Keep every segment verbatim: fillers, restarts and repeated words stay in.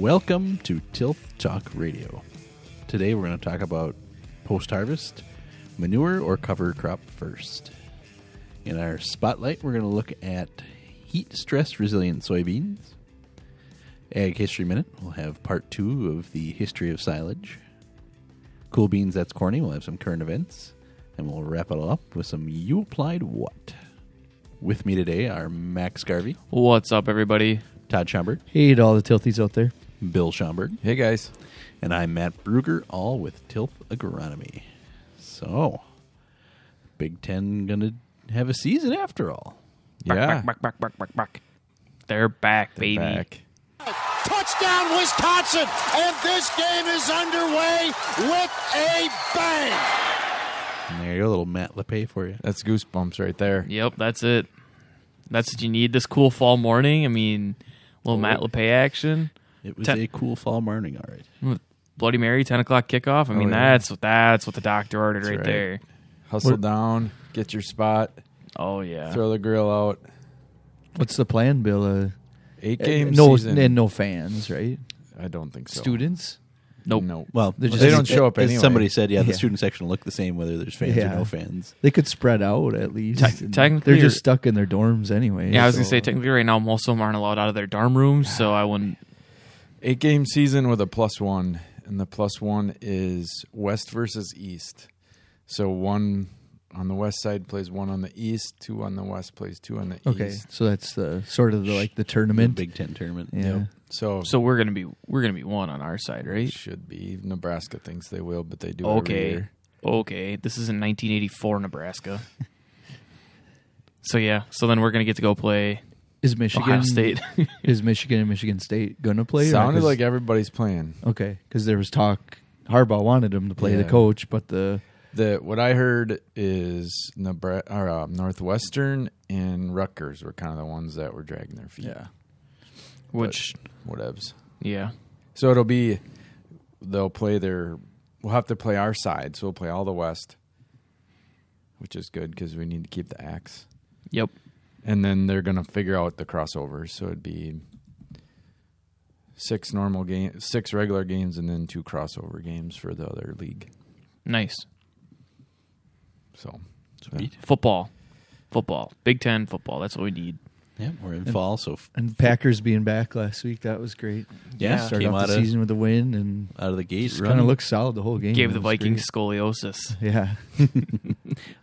Welcome to Tilth Talk Radio. Today we're going to talk about post-harvest, manure or cover crop first. In our spotlight, we're going to look at heat-stress-resilient soybeans. Ag History Minute, we'll have part two of the history of silage. Cool Beans, That's Corny, we'll have some current events. And we'll wrap it all up with some You Applied What. With me today are Max Garvey. What's up, everybody? Todd Schomburg. Hey to all the Tilthies out there. Bill Schomburg. Hey, guys. And I'm Matt Bruger, all with Tilth Agronomy. So, Big Ten going to have a season after all. Yeah. Back, back, back, back, back, back. They're back, They're baby. Back. Touchdown, Wisconsin. And this game is underway with a bang. And there you go, little Matt LePay for you. That's goosebumps right there. Yep, that's it. That's what you need this cool fall morning. I mean, little oh, Matt LePay action. It was Ten- a cool fall morning, all right. Bloody Mary, ten o'clock kickoff. I mean, oh, yeah. that's, that's what the doctor ordered right, right there. Hustle We're- down, get your spot. Oh, yeah. Throw the grill out. What's the plan, Bill? Uh, Eight games no, season. And no fans, right? I don't think so. Students? Nope. nope. Well, just, they don't show up as anyway. Somebody said, yeah, the yeah. student section will look the same whether there's fans yeah. or no fans. They could spread out at least. Te- technically, they're just stuck in their dorms anyway. Yeah, so. I was going to say, technically right now, most of them aren't allowed out of their dorm rooms, so I wouldn't. Eight-game season with a plus one, and the plus one is west versus east. So one on the west side plays one on the east, two on the west plays two on the okay. east. Okay, so that's the sort of the, like the tournament. The Big Ten tournament. Yeah. Yep. So, so we're gonna be we're gonna be one on our side, right? Should be. Nebraska thinks they will, but they do. Okay, every year. okay. This is in nineteen eighty-four Nebraska. So yeah. So then we're gonna get to go play. Is Michigan Ohio State? Is Michigan and Michigan State gonna play? Sounded like everybody's playing. Okay, because there was talk. Harbaugh wanted him to play yeah. the coach, but the the what I heard is Nebraska, or, uh, Northwestern and Rutgers were kind of the ones that were dragging their feet. Yeah. Which, but whatevs. Yeah. So it'll be, they'll play their, we'll have to play our side. So we'll play all the West, which is good because we need to keep the axe. Yep. And then they're going to figure out the crossovers. So it'd be six normal games, six regular games, and then two crossover games for the other league. Nice. So. Sweet. Yeah. Football. Football. Big Ten football. That's what we need. Yeah, we're in and, fall, so f- and Packers being back last week, that was great. Yeah, yeah. Started off the of, season with a win and out of the gate, kind of looked solid the whole game. Gave that the Vikings great. Scoliosis. Yeah,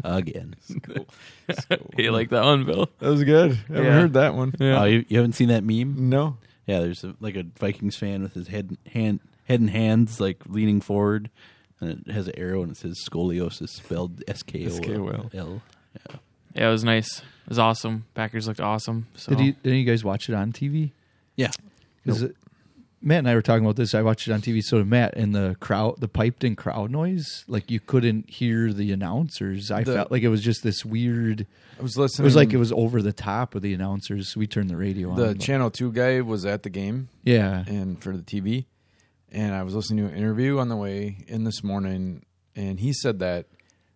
again. Scol- Scol- you like that one, Bill? That was good. I haven't yeah. heard that one. Yeah. Oh, you, you haven't seen that meme? No. Yeah, there's a, like a Vikings fan with his head hand head and hands like leaning forward, and it has an arrow and it says scoliosis spelled S K O L. Yeah. Yeah, it was nice. It was awesome. Packers looked awesome. So. Did, you, did you guys watch it on T V? Yeah. Because nope. Matt and I were talking about this. I watched it on T V, so did Matt. And the crowd, the piped-in crowd noise, like you couldn't hear the announcers. I the, felt like it was just this weird. I was listening. It was like it was over the top of the announcers. So we turned the radio on. The Channel two guy was at the game. Yeah. And for the T V. And I was listening to an interview on the way in this morning, and he said that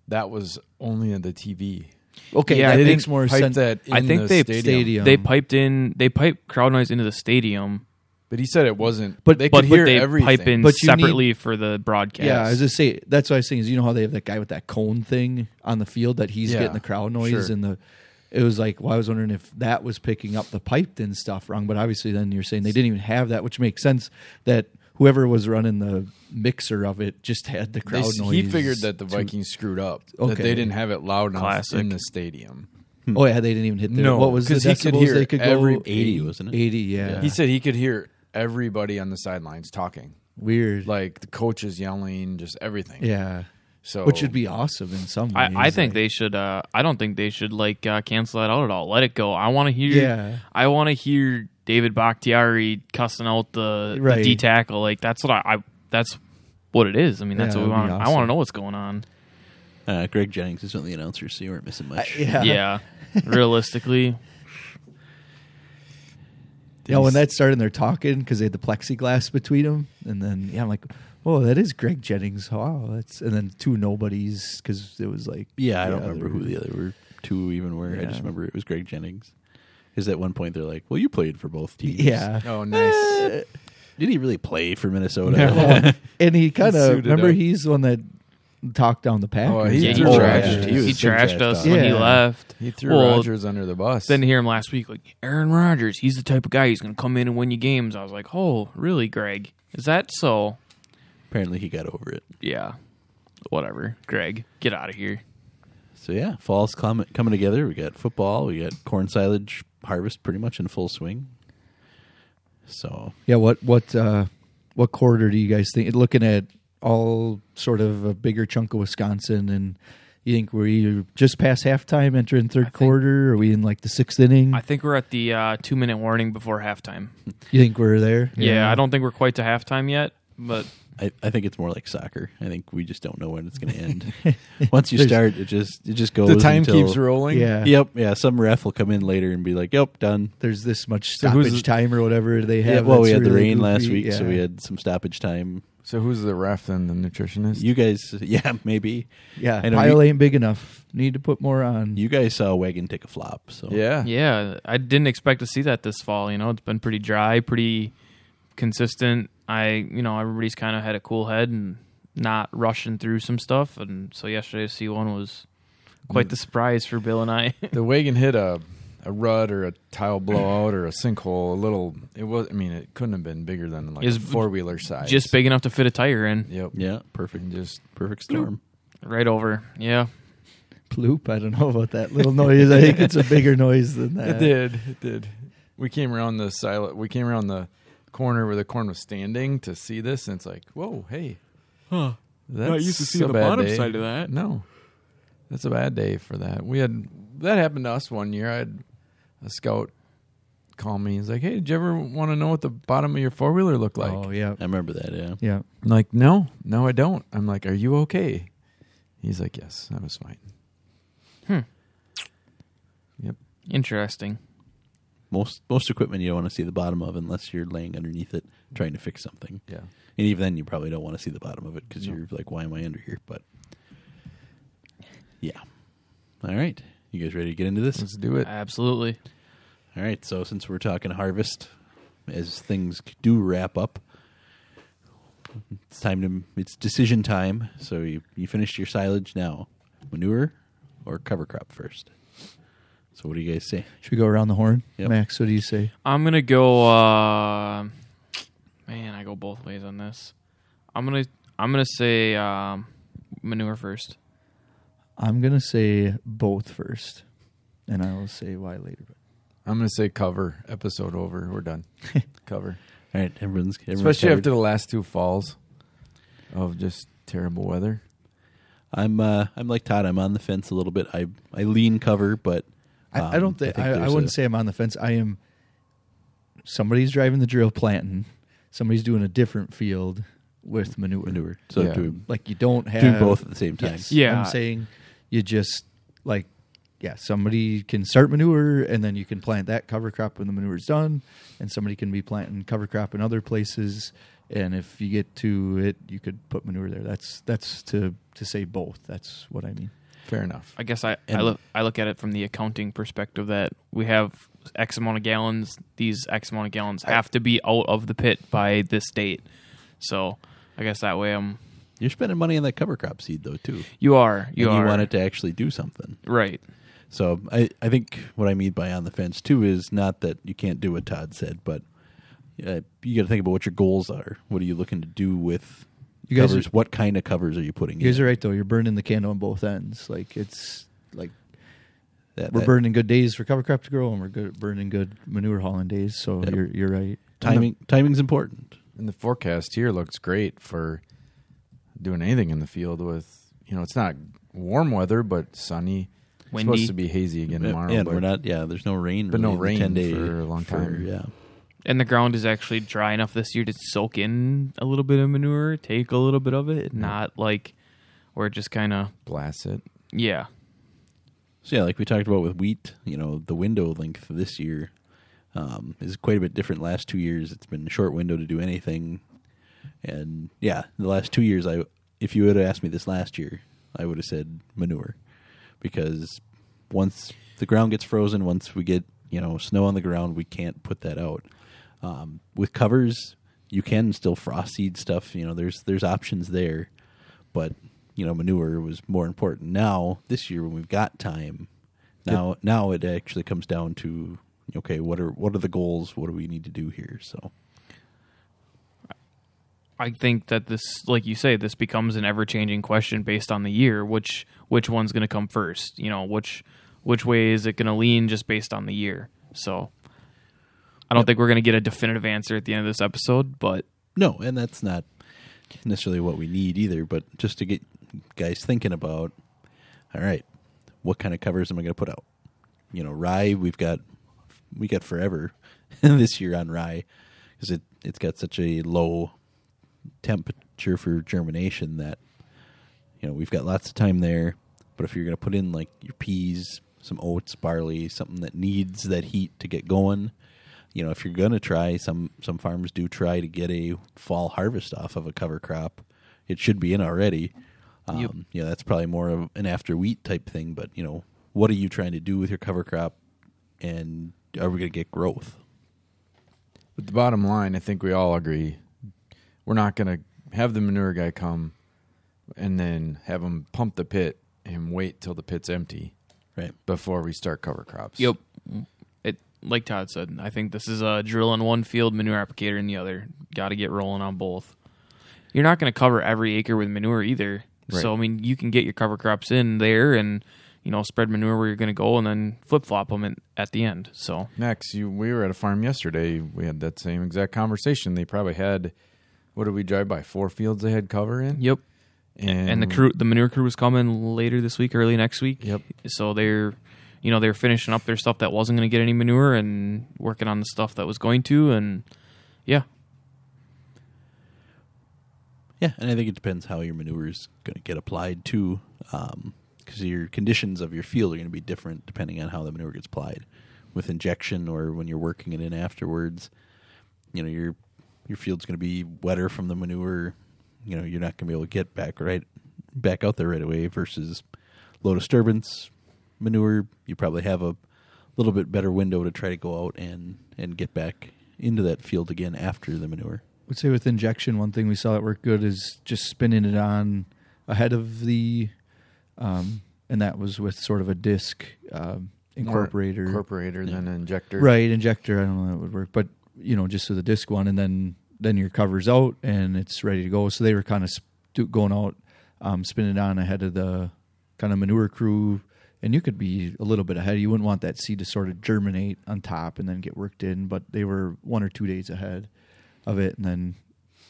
that was only on the T V. Okay, yeah, that they makes more sense. That in I think the they stadium. stadium they piped in they piped crowd noise into the stadium, but he said it wasn't. But they could but, hear but they everything. Pipe in but separately need, for the broadcast. Yeah, I was just say that's what I was saying. Is you know how they have that guy with that cone thing on the field that he's yeah, getting the crowd noise sure. and the. It was like, well, I was wondering if that was picking up the piped in stuff wrong, but obviously then you're saying they didn't even have that, which makes sense that. Whoever was running the mixer of it just had the crowd they, noise. He figured that the Vikings to, screwed up, okay. that they didn't have it loud enough Classic. in the stadium. Oh, yeah, they didn't even hit their... No, what was the decibels he could hear they could every, go? eighty, wasn't it? eighty, yeah. yeah. He said he could hear everybody on the sidelines talking. Weird. Like the coaches yelling, just everything. Yeah. So, which would be awesome in some ways. I, I think like, they should... Uh, I don't think they should like uh, cancel that out at all. Let it go. I want to hear... Yeah. I want to hear... David Bakhtiari cussing out the, right. the D tackle, like that's what I, I. That's what it is. I mean, that's yeah, what we want. Awesome. I want to know what's going on. Uh, Greg Jennings is one of the announcers, so you weren't missing much. Uh, yeah, yeah. Realistically, yeah. When that started, they're talking because they had the plexiglass between them, and then yeah, I'm like, oh, that is Greg Jennings. Wow, that's and then two nobodies because it was like yeah, I don't remember who the other were two even were. Yeah. I just remember it was Greg Jennings. Is at one point they're like, well, you played for both teams. Yeah. Oh, nice. Did he really play for Minnesota? Yeah. And he kind of, he remember, up. he's the one that talked down the Packers. Oh, he, yeah, he, oh, trashed, yeah. he, he trashed, trashed us when yeah. he left. He threw well, Rodgers under the bus. Then to hear him last week, like, Aaron Rodgers, he's the type of guy who's going to come in and win you games. I was like, oh, really, Greg? Is that so? Apparently he got over it. Yeah. Whatever. Greg, get out of here. So, yeah, fall's com- coming together. We got football. We got corn silage harvest pretty much in full swing. So yeah, what what uh, what quarter do you guys think? Looking at all sort of a bigger chunk of Wisconsin, and you think we're either just past halftime, entering third I quarter? Think, are we in like the sixth inning? I think we're at the uh, two minute warning before halftime. You think we're there? Yeah, yeah, I don't think we're quite to halftime yet, but I, I think it's more like soccer. I think we just don't know when it's going to end. Once you start, it just it just goes. The time until, keeps rolling. Yeah. Yep. Yeah. Some ref will come in later and be like, "Yep, done." There's this much stoppage so time or whatever they have. Yeah, well, we had really the rain goofy. last week, yeah. so we had some stoppage time. So who's the ref and the nutritionist? You guys, yeah, maybe. Yeah, I know pile we, ain't big enough. Need to put more on. You guys saw Wagon take a flop. So yeah, yeah. I didn't expect to see that this fall. You know, it's been pretty dry, pretty consistent. I, you know, everybody's kind of had a cool head and not rushing through some stuff. And so yesterday to see one was quite the surprise for Bill and I. The wagon hit a, a rut or a tile blowout or a sinkhole. A little, it was, I mean, it couldn't have been bigger than like a four wheeler size. Just big enough to fit a tire in. Yep. Yeah. Perfect. Just perfect storm. Bloop. Right over. Yeah. Ploop. I don't know about that little noise. I think it's a bigger noise than that. It did. It did. We came around the silo. We came around the corner where the corn was standing to see this, and it's like, whoa, hey, huh? That's not used to see the bottom day. side of that. No, that's a bad day for that. We had that happened to us one year. I had a scout call me. He's like, hey, did you ever want to know what the bottom of your four wheeler looked like? Oh yeah, I remember that. Yeah, yeah. I'm like, no, no, I don't. I'm like, are you okay? He's like, yes, I was fine. Hmm. Yep. Interesting. Most most equipment you don't want to see the bottom of unless you're laying underneath it trying to fix something. Yeah, and even then you probably don't want to see the bottom of it because no. you're like, why am I under here? But yeah, all right, you guys ready to get into this? Let's do it. Absolutely. All right. So since we're talking harvest, as things do wrap up, it's time to it's decision time. So you you finished your silage now, manure or cover crop first. So what do you guys say? Should we go around the horn? Yep. Max, what do you say? I'm going to go, uh, man, I go both ways on this. I'm going to I'm gonna say um, manure first. I'm going to say both first, and I will say why later. I'm going to say cover. Episode over. We're done. Cover. All right. Everyone's, everyone's Especially covered. After the last two falls of just terrible weather. I'm uh, I'm like Todd. I'm on the fence a little bit. I I lean cover, but... Um, I don't think, I, think I, I wouldn't a, say I'm on the fence. I am, somebody's driving the drill planting. Somebody's doing a different field with manure. Manure. So yeah. do, like you don't have. Do both at the same time. Yes, yeah. I'm saying you just like, yeah, somebody can start manure and then you can plant that cover crop when the manure is done. And somebody can be planting cover crop in other places. And if you get to it, you could put manure there. That's, that's to, to say both. That's what I mean. Fair enough. I guess I, I look I look at it from the accounting perspective that we have X amount of gallons. These X amount of gallons have to be out of the pit by this date. So I guess that way I'm... You're spending money on that cover crop seed, though, too. You are. You and are. You want it to actually do something. Right. So I, I think what I mean by on the fence, too, is not that you can't do what Todd said, but uh, you got to think about what your goals are. What are you looking to do with... You guys covers, are, what kind of covers are you putting you in? You guys are right, though. You're burning the candle on both ends. Like, it's like that, we're that, burning good days for cover crop to grow, and we're good, burning good manure hauling days. So yep. you're you're right. Timing the, Timing's important. And the forecast here looks great for doing anything in the field with, you know, it's not warm weather, but sunny. Windy. It's supposed to be hazy again tomorrow. Yeah, but we're not, yeah there's no rain. But really no rain ten for a long time. For, yeah. And the ground is actually dry enough this year to soak in a little bit of manure, take a little bit of it, not like, or just kind of... Blast it. Yeah. So, yeah, like we talked about with wheat, you know, the window length this year um, is quite a bit different. Last two years, it's been a short window to do anything. And, yeah, the last two years, I if you would have asked me this last year, I would have said manure. Because once the ground gets frozen, once we get, you know, snow on the ground, we can't put that out. Um, with covers, you can still frost seed stuff. You know, there's there's options there, but you know, manure was more important. Now this year when we've got time, now yep. now it actually comes down to okay, what are what are the goals? What do we need to do here? So. I think that this, like you say, this becomes an ever-changing question based on the year. Which which one's going to come first? You know, which which way is it going to lean just based on the year? So, I don't yep. think we're going to get a definitive answer at the end of this episode. But no, and that's not necessarily what we need either. But just to get guys thinking about, all right, what kind of covers am I going to put out? You know, rye. We've got we got forever this year on rye because it it's got such a low temperature for germination that you know we've got lots of time there. But if you're going to put in like your peas, some oats, barley, something that needs that heat to get going, you know, if you're going to try, some some farms do try to get a fall harvest off of a cover crop. It should be in already. Um yep. You know, that's probably more of an after wheat type thing, but you know, what are you trying to do with your cover crop, and are we going to get growth? But the bottom line, I think we all agree, we're not going to have the manure guy come and then have him pump the pit and wait till the pit's empty right before we start cover crops. Yep. It, like Todd said, I think this is a drill in one field, manure applicator in the other. Got to get rolling on both. You're not going to cover every acre with manure either. Right. So, I mean, you can get your cover crops in there and, you know, spread manure where you're going to go and then flip-flop them in, at the end. So Max, you, we were at a farm yesterday. We had that same exact conversation. They probably had... What did we drive by? Four fields they had cover in? Yep. And, and the crew, the manure crew was coming later this week, early next week. Yep. So they're, you know, they're finishing up their stuff that wasn't going to get any manure and working on the stuff that was going to. And yeah. Yeah. And I think it depends how your manure is going to get applied to, um, because your conditions of your field are going to be different depending on how the manure gets applied with injection or when you're working it in afterwards. You know, you're, Your field's going to be wetter from the manure. You know, you're not going to be able to get back right back out there right away versus low disturbance manure. You probably have a little bit better window to try to go out and, and get back into that field again after the manure. I would say with injection, one thing we saw that worked good is just spinning it on ahead of the, um, and that was with sort of a disc um, incorporator. Incorporator, yeah. Then an injector. Right, injector. I don't know that would work, but you know, just with the disc one, and then, then your cover's out and it's ready to go. So they were kind of sp- going out, um, spinning on ahead of the kind of manure crew, and you could be a little bit ahead. You wouldn't want that seed to sort of germinate on top and then get worked in, but they were one or two days ahead of it, and then,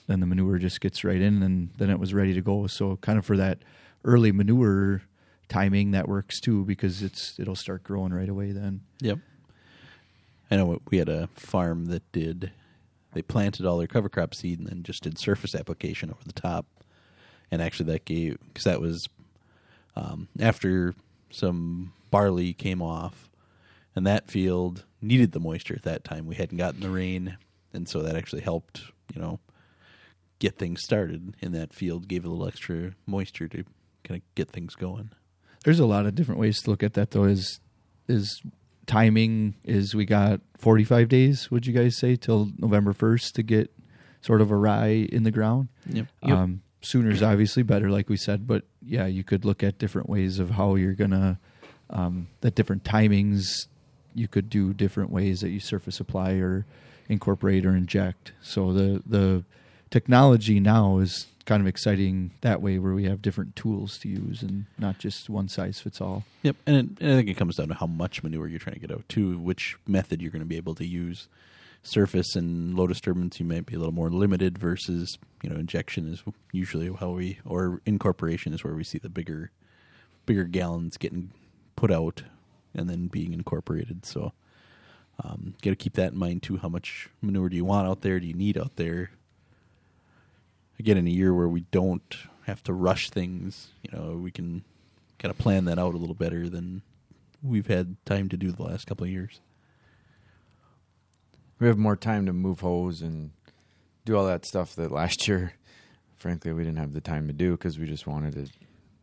then the manure just gets right in, and then it was ready to go. So kind of for that early manure timing, that works too, because it's it'll start growing right away then. Yep. I know we had a farm that did, they planted all their cover crop seed and then just did surface application over the top. And actually that gave, because that was um, after some barley came off, and that field needed the moisture at that time. We hadn't gotten the rain, and so that actually helped, you know, get things started in that field, gave it a little extra moisture to kind of get things going. There's a lot of different ways to look at that, though, is is... timing is we got forty-five days, would you guys say, till November first to get sort of a rye in the ground? Yep. Um, sooner is obviously better, like we said, but yeah, you could look at different ways of how you're going to, um, that different timings you could do different ways that you surface apply or incorporate or inject. So the, the technology now is kind of exciting that way, where we have different tools to use and not just one size fits all. Yep, and, it, and I think it comes down to how much manure you're trying to get out to, which method you're going to be able to use. Surface and low disturbance, you might be a little more limited versus, you know, injection is usually how we, or incorporation is where we see the bigger, bigger gallons getting put out and then being incorporated. So, um, got to keep that in mind too. How much manure do you want out there? Do you need out there? Again, in a year where we don't have to rush things, you know, we can kind of plan that out a little better than we've had time to do the last couple of years. We have more time to move hose and do all that stuff that last year, frankly, we didn't have the time to do because we just wanted it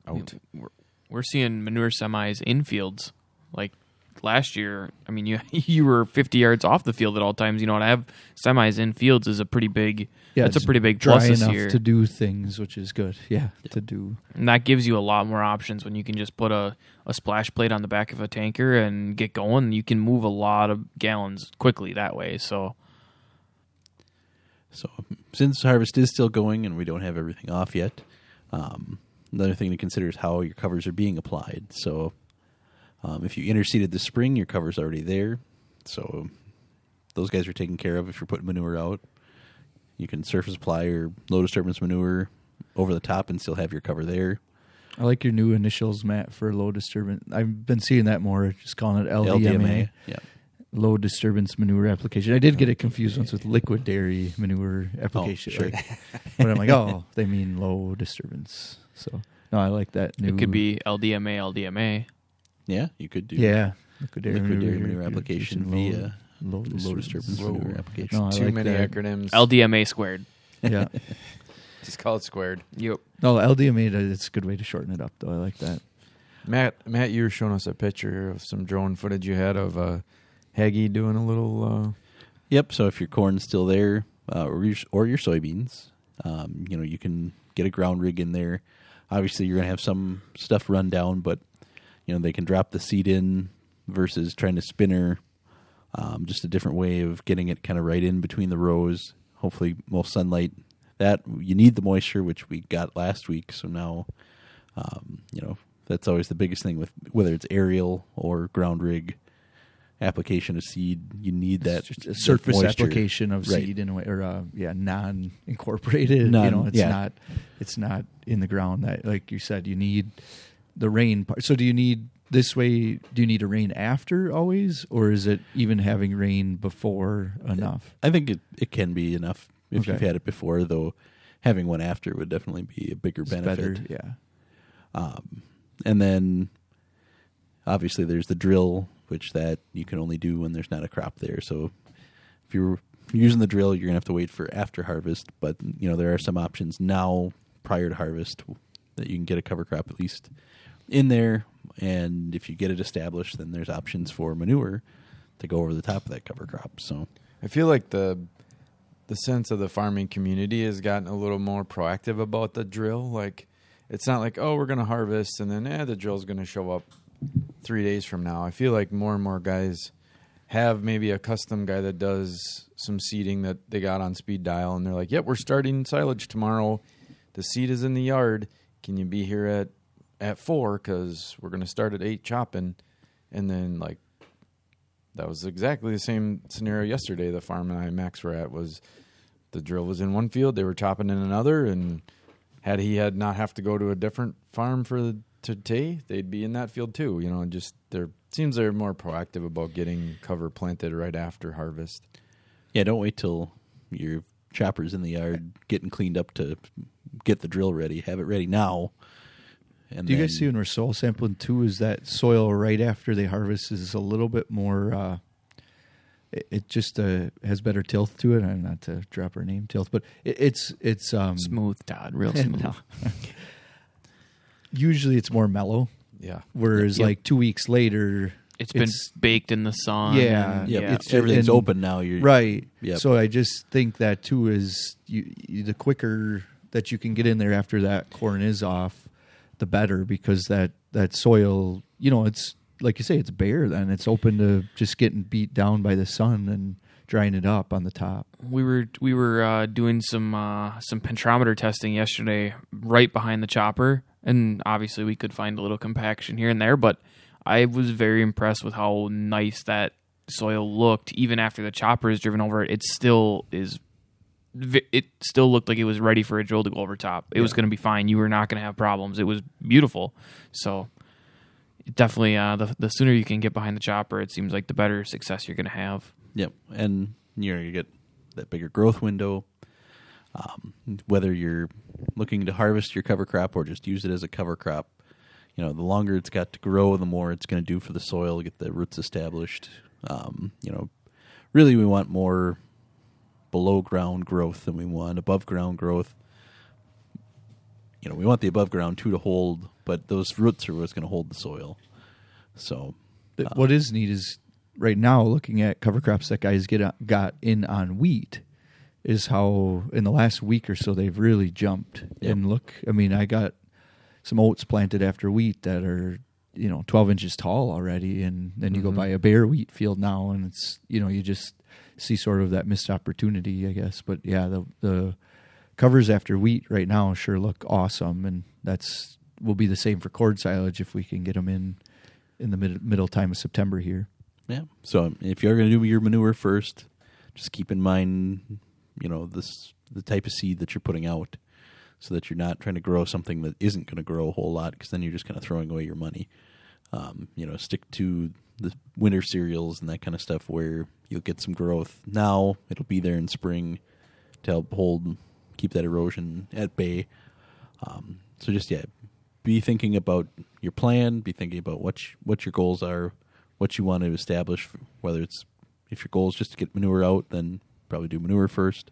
out. We're seeing manure semis in fields, like last year, I mean, you you were fifty yards off the field at all times. You know, and I have semis in fields is a pretty big. Yeah, that's a pretty big plus this year. To do things, which is good. Yeah, yeah, to do. And that gives you a lot more options when you can just put a, a splash plate on the back of a tanker and get going. You can move a lot of gallons quickly that way. So, so since harvest is still going and we don't have everything off yet, um, another thing to consider is how your covers are being applied. So, um, if you interseeded this spring, your cover's already there. So, those guys are taken care of if you're putting manure out. You can surface apply or low disturbance manure over the top and still have your cover there. I like your new initials, Matt, for low disturbance. I've been seeing that more, just calling it L D M A. L D M A. Yeah. Low disturbance manure application. I did get it confused once with liquid dairy manure application. Oh, sure. Like, but I'm like, oh, they mean low disturbance. So, no, I like that new. It could be L D M A, L D M A. Yeah, you could do yeah. liquid dairy, liquid dairy manure, manure application via... Low disturbance, low disturbance low. Application. No, Too like many that. Acronyms. L D M A squared. Yeah. Just call it squared. Yep. No, L D M A, it's a good way to shorten it up, though. I like that. Matt, Matt, you were showing us a picture of some drone footage you had of uh, Haggie doing a little... Uh... Yep, so if your corn's still there, uh, or, your, or your soybeans, um, you know, you can get a ground rig in there. Obviously, you're going to have some stuff run down, but, you know, they can drop the seed in versus trying to spinner... Um, just a different way of getting it kind of right in between the rows. Hopefully, most sunlight. That you need the moisture, which we got last week. So now, um, you know, that's always the biggest thing with whether it's aerial or ground rig application of seed. You need that surface moisture. Application of right. seed in a way, or uh, yeah, non-incorporated. None, you know, it's yeah. not it's not in the ground. That, like you said, you need the rain part. So do you need? This way, do you need a rain after always, or is it even having rain before enough? I think it, it can be enough if okay. you've had it before, though having one after would definitely be a bigger it's benefit. Better, yeah. Um, and then, obviously, there's the drill, which that you can only do when there's not a crop there. So if you're using the drill, you're going to have to wait for after harvest, but you know there are some options now prior to harvest that you can get a cover crop at least in there. And if you get it established, then there's options for manure to go over the top of that cover crop. So I feel like the the sense of the farming community has gotten a little more proactive about the drill. Like it's not like, oh, we're going to harvest and then eh, the drill's going to show up three days from now. I feel like more and more guys have maybe a custom guy that does some seeding that they got on speed dial. And they're like, yep, we're starting silage tomorrow. The seed is in the yard. Can you be here at... at four, because we're going to start at eight chopping, and then, like, that was exactly the same scenario yesterday. The farm and I, Max, were at was the drill was in one field, they were chopping in another, and had he had not have to go to a different farm for the, today, they'd be in that field too. You know, just they're seems they're more proactive about getting cover planted right after harvest. Yeah, don't wait till your chopper's in the yard getting cleaned up to get the drill ready. Have it ready now. And do you guys see when we're soil sampling too? Is that soil right after they harvest is a little bit more? Uh, it, it just uh, has better tilth to it. I'm not to drop her name, Tilth, but it, it's it's um, smooth, Todd, real smooth. No. Usually, it's more mellow. Yeah. Whereas, yep. like two weeks later, it's, it's been baked in the sun. Yeah. Yep. Yeah. It's, everything's and, open now. You're right. Yep. So I just think that too is you, you, the quicker that you can get in there after that corn is off, the better, because that, that soil, you know, it's like you say, it's bare then. It's open to just getting beat down by the sun and drying it up on the top. We were we were uh, doing some uh, some pentrometer testing yesterday right behind the chopper, and obviously we could find a little compaction here and there, but I was very impressed with how nice that soil looked. Even after the chopper is driven over it, it still is it still looked like it was ready for a drill to go over top. It yeah. was going to be fine. You were not going to have problems. It was beautiful. So it definitely, uh, the the sooner you can get behind the chopper, it seems like the better success you're going to have. Yep, and you know, you get that bigger growth window. Um, whether you're looking to harvest your cover crop or just use it as a cover crop, you know, the longer it's got to grow, the more it's going to do for the soil, get the roots established. Um, you know, really, we want more below ground growth than we want above ground growth. You know, we want the above ground too to hold, but those roots are what's going to hold the soil. So What is neat is right now looking at cover crops that guys get on, got in on wheat is how in the last week or so they've really jumped. Yep. And look, I mean, I got some oats planted after wheat that are, you know, twelve inches tall already. And then you mm-hmm. go buy a bare wheat field now and it's, you know, you just see sort of that missed opportunity, I guess. But yeah, the, the covers after wheat right now sure look awesome. And that's will be the same for cord silage if we can get them in in the mid, middle time of September here. Yeah. So if you're going to do your manure first, just keep in mind, you know, this the type of seed that you're putting out so that you're not trying to grow something that isn't going to grow a whole lot because then you're just kind of throwing away your money. Um, you know, stick to the winter cereals and that kind of stuff where you'll get some growth now. It'll be there in spring to help hold, keep that erosion at bay. Um, so just, yeah, be thinking about your plan, be thinking about what you, what your goals are, what you want to establish, whether it's, if your goal is just to get manure out, then probably do manure first.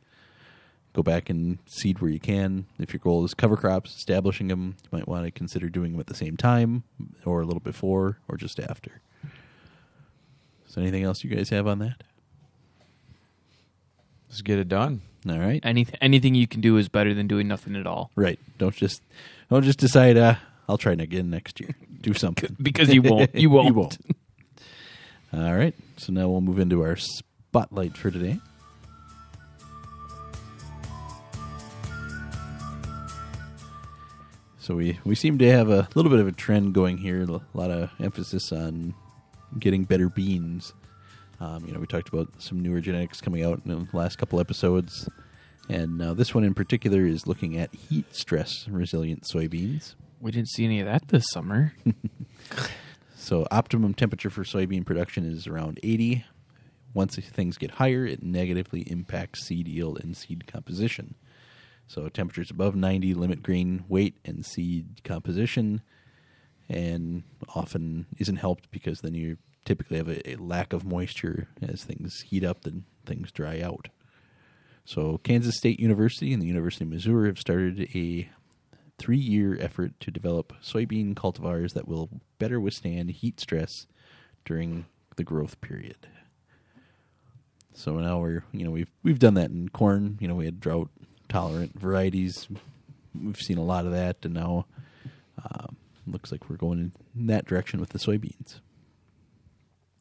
Go back and seed where you can. If your goal is cover crops, establishing them, you might want to consider doing them at the same time or a little before or just after. So anything else you guys have on that? Let's get it done. All right. Anyth- anything you can do is better than doing nothing at all. Right. Don't just don't just decide, uh, I'll try again next year. Do something. Because you won't. You won't. You won't. All right. So now we'll move into our spotlight for today. So we, we seem to have a little bit of a trend going here, a lot of emphasis on getting better beans. Um, you know, we talked about some newer genetics coming out in the last couple episodes. And now this one in particular is looking at heat stress resilient soybeans. We didn't see any of that this summer. So optimum temperature for soybean production is around eighty. Once things get higher, it negatively impacts seed yield and seed composition. So temperatures above ninety limit grain weight and seed composition, and often isn't helped because then you typically have a, a lack of moisture as things heat up, then things dry out. So Kansas State University and the University of Missouri have started a three-year effort to develop soybean cultivars that will better withstand heat stress during the growth period. So now we're, you know, we've we've done that in corn. You know, we had drought tolerant varieties. We've seen a lot of that, and now uh, looks like we're going in that direction with the soybeans.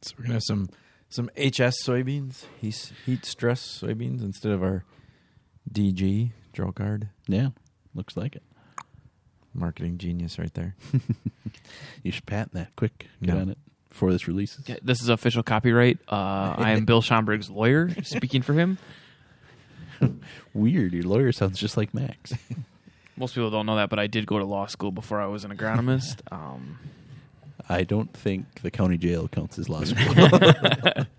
So we're gonna have some some H S soybeans, heat, heat stress soybeans instead of our D G DroughtGard. Yeah, looks like it. Marketing genius right there. You should patent that quick. Get no. on it before this releases. Yeah, this is official copyright. Uh, I am Bill Schomburg's lawyer, speaking for him. Weird. Your lawyer sounds just like Max. Most people don't know that, but I did go to law school before I was an agronomist. Um, I don't think the county jail counts as law school.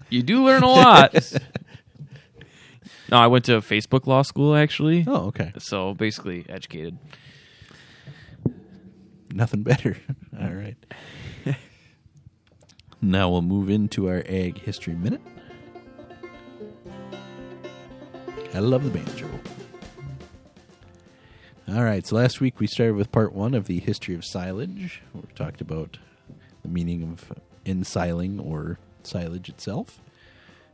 You do learn a lot. No, I went to Facebook law school, actually. Oh, okay. So basically educated. Nothing better. All right. Now we'll move into our Ag History Minute. I love the banjo. All right, so last week we started with part one of the history of silage. We talked about the meaning of ensiling or silage itself.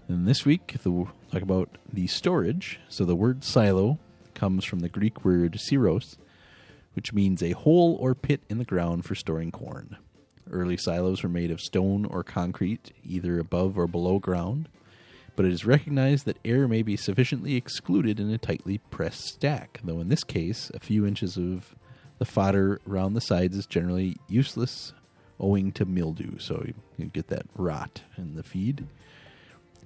And this week we'll talk about the storage. So the word silo comes from the Greek word siros, which means a hole or pit in the ground for storing corn. Early silos were made of stone or concrete, either above or below ground. But it is recognized that air may be sufficiently excluded in a tightly pressed stack, though in this case, a few inches of the fodder around the sides is generally useless owing to mildew, so you, you get that rot in the feed.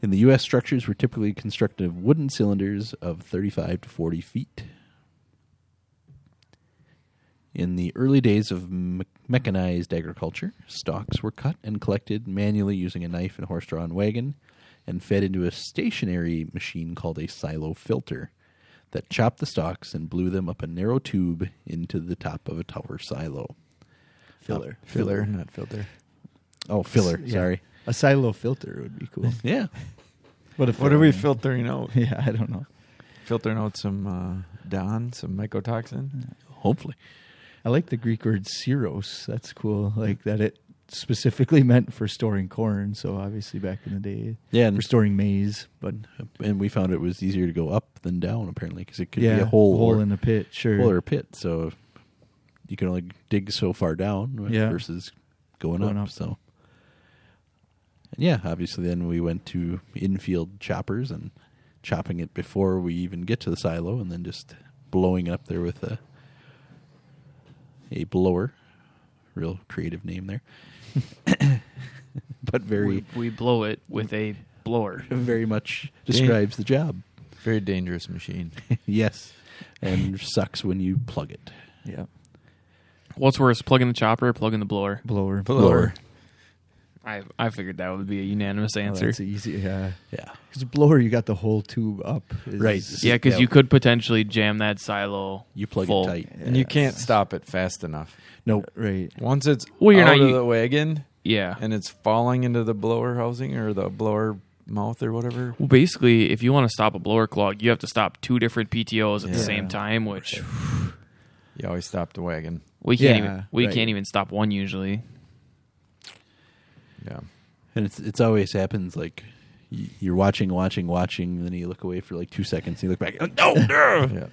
In the U S, structures were typically constructed of wooden cylinders of thirty-five to forty feet. In the early days of me- mechanized agriculture, stalks were cut and collected manually using a knife and horse-drawn wagon, and fed into a stationary machine called a silo filter that chopped the stalks and blew them up a narrow tube into the top of a tower silo. Filler. Uh, filler, filler, not filter. Oh, filler, yeah. Sorry. A silo filter would be cool. Yeah. What, a what are we filtering out? Yeah, I don't know. Filtering out some uh, Don, some mycotoxin? Hopefully. I like the Greek word ceros. That's cool. Like that it specifically meant for storing corn. So obviously back in the day, yeah, and for storing maize. But and we found it was easier to go up than down apparently because it could yeah, be a hole, a hole or, in the pit, sure, hole or a pit. So you can only dig so far down right, yeah. versus going, going up, up. So and yeah, obviously then we went to infield choppers and chopping it before we even get to the silo, and then just blowing it up there with a a blower. Real creative name there. But very... We, we blow it with a blower. Very much describes Dan- the job. Very dangerous machine. Yes. And sucks when you plug it. Yeah. What's worse, plugging the chopper or plugging the blower? Blower. Blower. blower. I I figured that would be a unanimous answer. Oh, that's easy, yeah. Yeah. Because blower, you got the whole tube up. Is, right. Yeah, because yeah. you could potentially jam that silo You plug full. It tight. Yeah. And you can't stop it fast enough. Nope. Right. Once it's well, you're out not, of you, the wagon yeah. and it's falling into the blower housing or the blower mouth or whatever. Well, basically, if you want to stop a blower clog, you have to stop two different P T Os at yeah. the same time, which... Right. You always stop the wagon. We can't yeah, even We right. can't even stop one usually. Yeah, and it's it's always happens like you're watching, watching, watching, and then you look away for like two seconds, and you look back, and, oh, no! Yeah.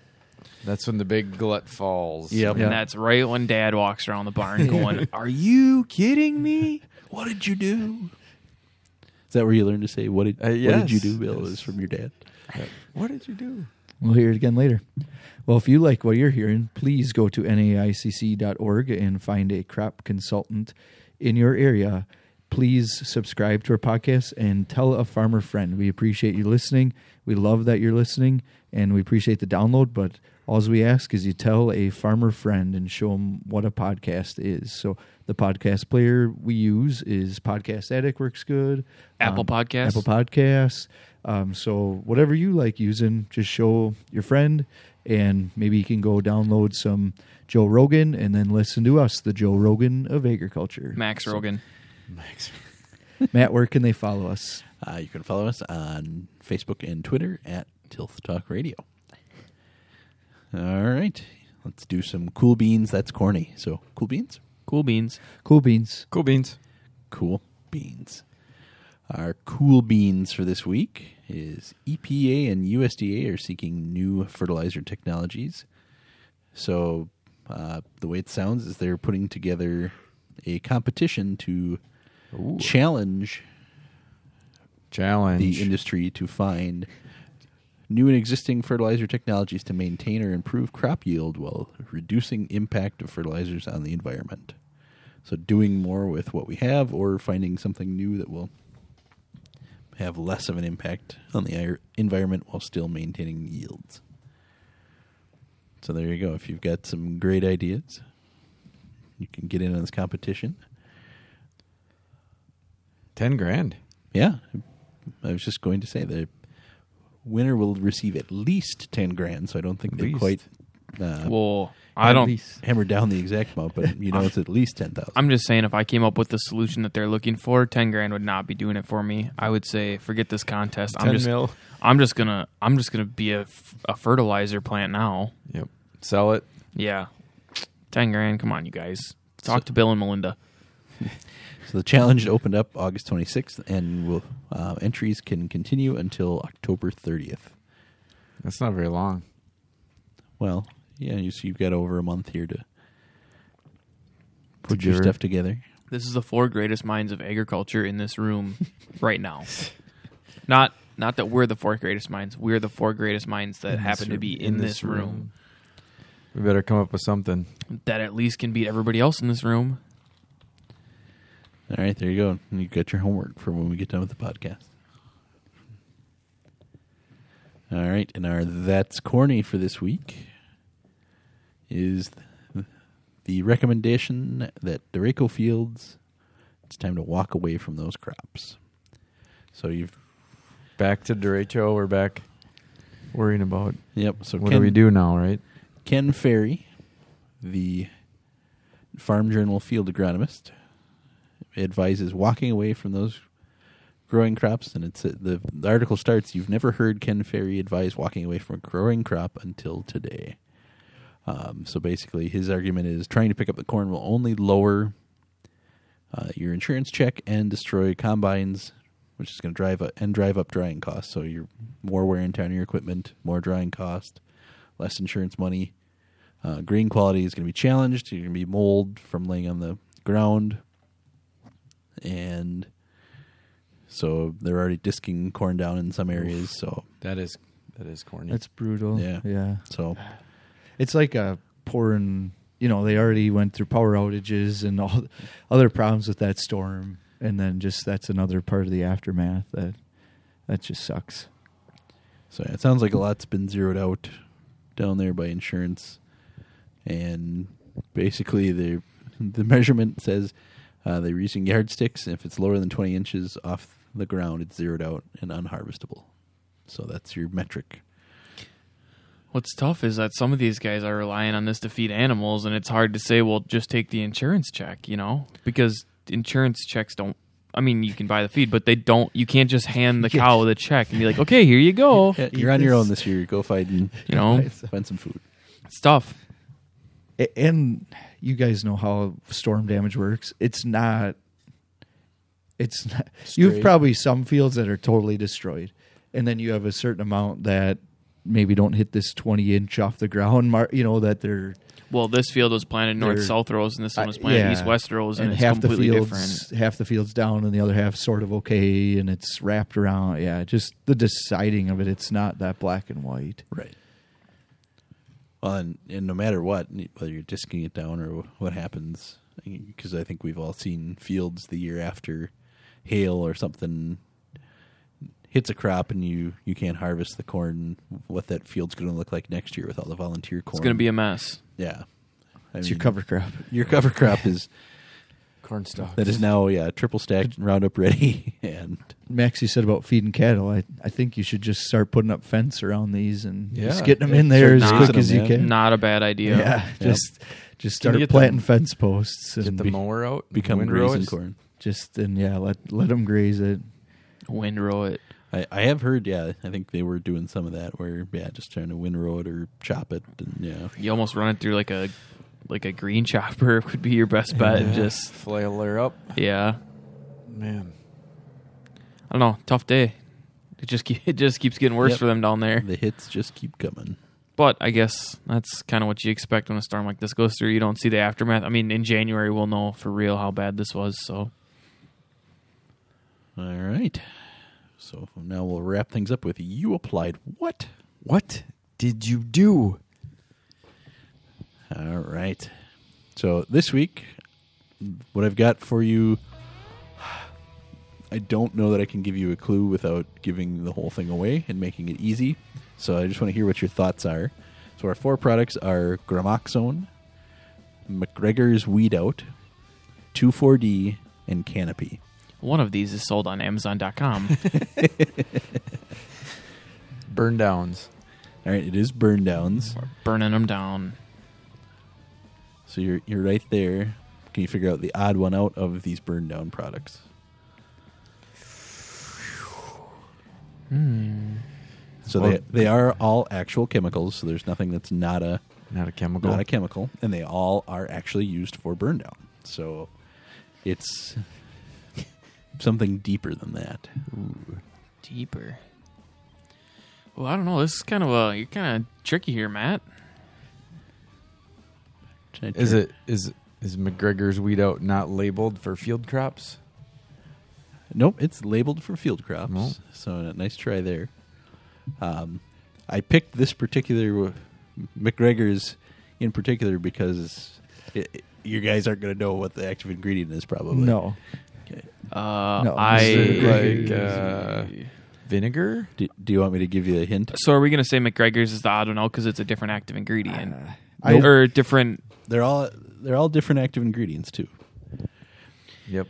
That's when the big glut falls. Yep. And yeah, and that's right when Dad walks around the barn going, are you kidding me? What did you do? Is that where you learned to say, what did, uh, yes. what did you do, Bill? Yes. It was from your dad. Yep. What did you do? We'll hear it again later. Well, if you like what you're hearing, please go to N A I C C dot org and find a crop consultant in your area. Please subscribe to our podcast and tell a farmer friend. We appreciate you listening. We love that you're listening, and we appreciate the download, but all we ask is you tell a farmer friend and show them what a podcast is. So the podcast player we use is Podcast Addict, works good. Apple um, Podcasts. Apple Podcasts. Um, so whatever you like using, just show your friend, and maybe you can go download some Joe Rogan and then listen to us, the Joe Rogan of agriculture. Max so, Rogan. Max. Matt, where can they follow us? Uh, you can follow us on Facebook and Twitter at Tilth Talk Radio. All right. Let's do some cool beans. That's corny. So, cool beans? Cool beans. Cool beans. Cool beans. Cool beans. Our cool beans for this week is E P A and U S D A are seeking new fertilizer technologies. So, uh, the way it sounds is they're putting together a competition to... Ooh. Challenge challenge the industry to find new and existing fertilizer technologies to maintain or improve crop yield while reducing impact of fertilizers on the environment. So doing more with what we have or finding something new that will have less of an impact on the environment while still maintaining yields. So there you go. If you've got some great ideas, you can get in on this competition. Ten grand. Yeah. I was just going to say the winner will receive at least ten grand, so I don't think they quite uh, well, I don't hammer down the exact amount, but you know it's at least ten thousand. I'm just saying if I came up with the solution that they're looking for, ten grand would not be doing it for me. I would say forget this contest. I'm just mil. I'm just gonna I'm just gonna be a, a fertilizer plant now. Yep. Sell it. Yeah. Ten grand, come on you guys. Talk so, to Bill and Melinda. So the challenge opened up August twenty-sixth, and we'll, uh, entries can continue until October thirtieth. That's not very long. Well, yeah, you, so you've got over a month here to put your stuff together. This is the four greatest minds of agriculture in this room right now. Not not that we're the four greatest minds. We're the four greatest minds that happen to be in this room. We better come up with something. That at least can beat everybody else in this room. All right, there you go. You've got your homework for when we get done with the podcast. All right, and our That's Corny for this week is the recommendation that Derecho fields, it's time to walk away from those crops. So you've... Back to Derecho, we're back worrying about... Yep. So what Ken, do we do now, right? Ken Ferry, the Farm Journal field agronomist... advises walking away from those growing crops, and it's the, the article starts, you've never heard Ken Ferry advise walking away from a growing crop until today. Um, so basically his argument is trying to pick up the corn will only lower uh, your insurance check and destroy combines, which is going to drive up and drive up drying costs. So you're more wear and tear on your equipment, more drying cost, less insurance money. Uh, grain quality is going to be challenged. You're going to be mold from laying on the ground. And so they're already disking corn down in some areas. So that is that is corny. That's brutal. Yeah. Yeah. So it's like a pouring, you know, they already went through power outages and all the other problems with that storm. And then just that's another part of the aftermath that that just sucks. So yeah, it sounds like a lot's been zeroed out down there by insurance. And basically the the measurement says uh, they're using yardsticks. And if it's lower than twenty inches off the ground, it's zeroed out and unharvestable. So that's your metric. What's tough is that some of these guys are relying on this to feed animals, and it's hard to say, well, just take the insurance check, you know, because insurance checks don't, I mean, you can buy the feed, but they don't, you can't just hand the cow the check and be like, okay, here you go. Yeah, you're on your own this year. Go find, you know, find some food. It's tough. And you guys know how storm damage works. It's not, it's not, Straight. You've probably some fields that are totally destroyed. And then you have a certain amount that maybe don't hit this twenty inch off the ground mark, you know, that they're. Well, this field was planted north-south rows, and this one was planted yeah. east-west rows, and, and it's half completely the fields, different. Half the field's down, and the other half sort of okay, and it's wrapped around. Yeah, just the deciding of it. It's not that black and white. Right. Well, and, and no matter what, whether you're disking it down or what happens, because I think we've all seen fields the year after hail or something hits a crop and you, you can't harvest the corn, what that field's going to look like next year with all the volunteer corn. It's going to be a mess. Yeah. I it's mean, your cover crop. Your cover crop is corn stalks. That is now, yeah, triple stacked and Roundup ready. And Maxie said about feeding cattle, I, I think you should just start putting up fence around these and yeah. just getting them in there as quick as you can. Not a bad idea. Yeah. Yep. Just just start planting them, fence posts. And get the be, mower out. Become grazing corn. Just, and yeah, let, let them graze it. Windrow it. I, I have heard, yeah, I think they were doing some of that where, yeah, just trying to windrow it or chop it. And, yeah. You almost run it through like a like a green chopper would be your best bet. Yeah. Just flail her up. Yeah. Man. I don't know. Tough day. It just, it just keeps getting worse yep. for them down there. The hits just keep coming. But I guess that's kind of what you expect when a storm like this goes through. You don't see the aftermath. I mean, in January, we'll know for real how bad this was. So. All right. So now we'll wrap things up with you applied what? What did you do? All right. So this week, what I've got for you, I don't know that I can give you a clue without giving the whole thing away and making it easy. So I just want to hear what your thoughts are. So our four products are Gramoxone, McGregor's Weed Out, two four D, and Canopy. One of these is sold on Amazon dot com. Burn downs. All right, it is burn downs. We're burning them down. So you're you're right there. Can you figure out the odd one out of these burn down products? Hmm. So well, they they are all actual chemicals. So there's nothing that's not a not a chemical. Not a chemical, and they all are actually used for burn down. So it's something deeper than that. Ooh. Deeper. Well, I don't know. This is kind of a you're kind of tricky here, Matt. Is it is is McGregor's Weed Out not labeled for field crops? Nope, it's labeled for field crops. Nope. So nice try there. Um, I picked this particular McGregor's in particular because it, it, you guys aren't going to know what the active ingredient is, probably. No. Uh, no, I like uh, vinegar. Do, do you want me to give you a hint? So are we going to say McGregor's is the odd one out because it's a different active ingredient, uh, I, or different? They're all they're all different active ingredients too. Yep.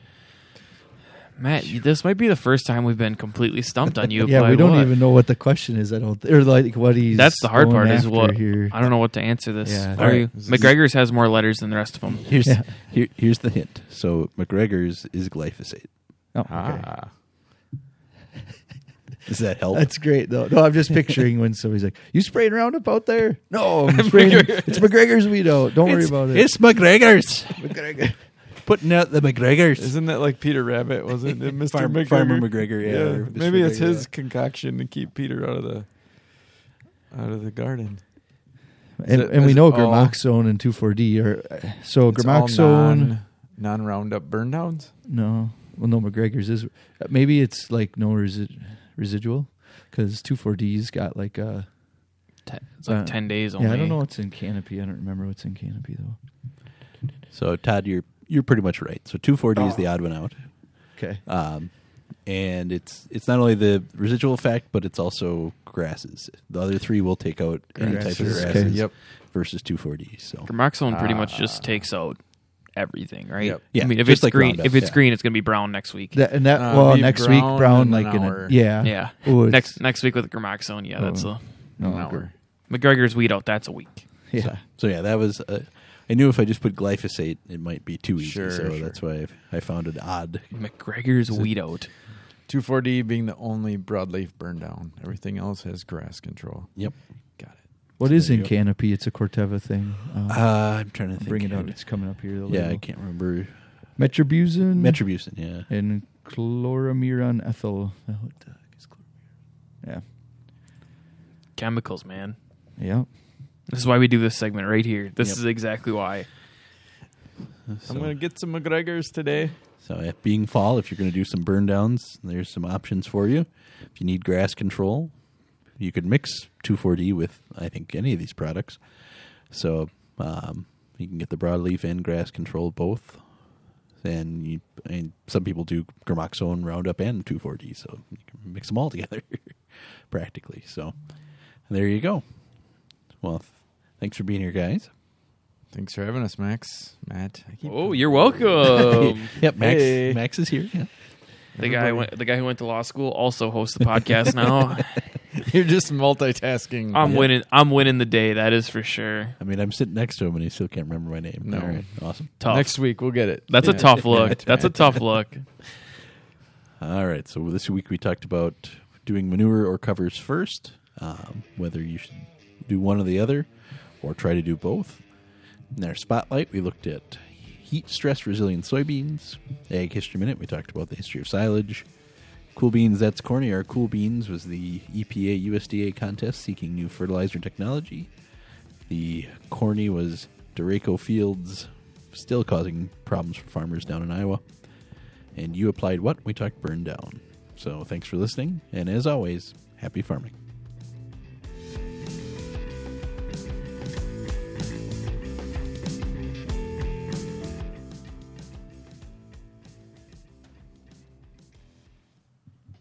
Matt, this might be the first time we've been completely stumped on you. Yeah, we don't what? even know what the question is. I don't, or like what he's. That's the hard part is what here. I don't know what to answer this. Yeah, are you, McGregor's has more letters than the rest of them. Here's yeah. here, here's the hint. So McGregor's is glyphosate. Oh, okay. Ah. Does that help? That's great though. No, I'm just picturing when somebody's like, "You spraying Roundup out there?" No, I'm spraying. It's McGregor's. We don't. Don't it's, worry about it. It's McGregor's. McGregor. Putting out the McGregor's. Isn't that like Peter Rabbit, wasn't it? Mister Farm, McGregor. Farmer McGregor, yeah. yeah. Maybe McGregor, it's his yeah. concoction to keep Peter out of the out of the garden. Is and it, and we know Gramoxone and two four-D are... So Gramoxone... Non, non-Roundup burn downs? No. Well, no, McGregor's is... Maybe it's like no resi- residual because two four-D's got like a... Ten, it's like uh, ten days only. Yeah, I don't know what's in Canopy. I don't remember what's in Canopy, though. So, Todd, you're you're pretty much right. So, two four-D oh. is the odd one out. Okay. Um, and it's it's not only the residual effect, but it's also grasses. The other three will take out grasses. any type of grasses okay. yep. versus two four-D. So, Gramoxone pretty uh, much just takes out everything, right? Yep. Yeah. I mean, if it's like green, Roundup, if it's yeah. green, it's going to be brown next week. That, and that uh, well, next brown week brown like in a, yeah, yeah. Ooh, next next week with Gramoxone, yeah, oh. that's a no, an hour. McGregor's Weed Out, that's a week. Yeah. So, so yeah, that was... Uh, I knew if I just put glyphosate, it might be too easy. Sure, so sure. that's why I've, I found it odd. McGregor's Weed Out. two four-D being the only broadleaf burn down. Everything else has grass control. Yep. Got it. What so is in Canopy? It's a Corteva thing. Um, uh, I'm trying to think. Bring it out. It's coming up here. The yeah, I can't remember. Metribuzin? Metribuzin, yeah. And chloromuron ethyl. Oh, what the heck is chloromuron? Yeah. Chemicals, man. Yeah. This is why we do this segment right here. This yep. is exactly why. So, I'm going to get some McGregor's today. So at being fall, if you're going to do some burn downs, there's some options for you. If you need grass control, you could mix two four-D with, I think, any of these products. So um, you can get the broadleaf and grass control both. And, you, and some people do Gramoxone, Roundup, and two four-D. So you can mix them all together practically. So there you go. Well, th- thanks for being here, guys. Thanks for having us, Max. Matt. I keep oh, you're welcome. yep, Max. Hey. Max is here. Yeah. The guy went, the guy who went to law school also hosts the podcast now. You're just multitasking. I'm yeah. winning. I'm winning the day. That is for sure. I mean, I'm sitting next to him and he still can't remember my name. No, all right, awesome. Tough. Next week we'll get it. That's yeah. a tough look. yeah, that's that's right. a tough look. All right. So this week we talked about doing manure or covers first. Um, whether you should do one or the other, or try to do both. In our spotlight, we looked at heat stress resilient soybeans. Ag History Minute, we talked about the history of silage. Cool Beans, That's Corny. Our Cool Beans was the E P A U S D A contest seeking new fertilizer technology. The Corny was Derecho Fields still causing problems for farmers down in Iowa. And You Applied What? We talked burn down. So thanks for listening, and as always, happy farming.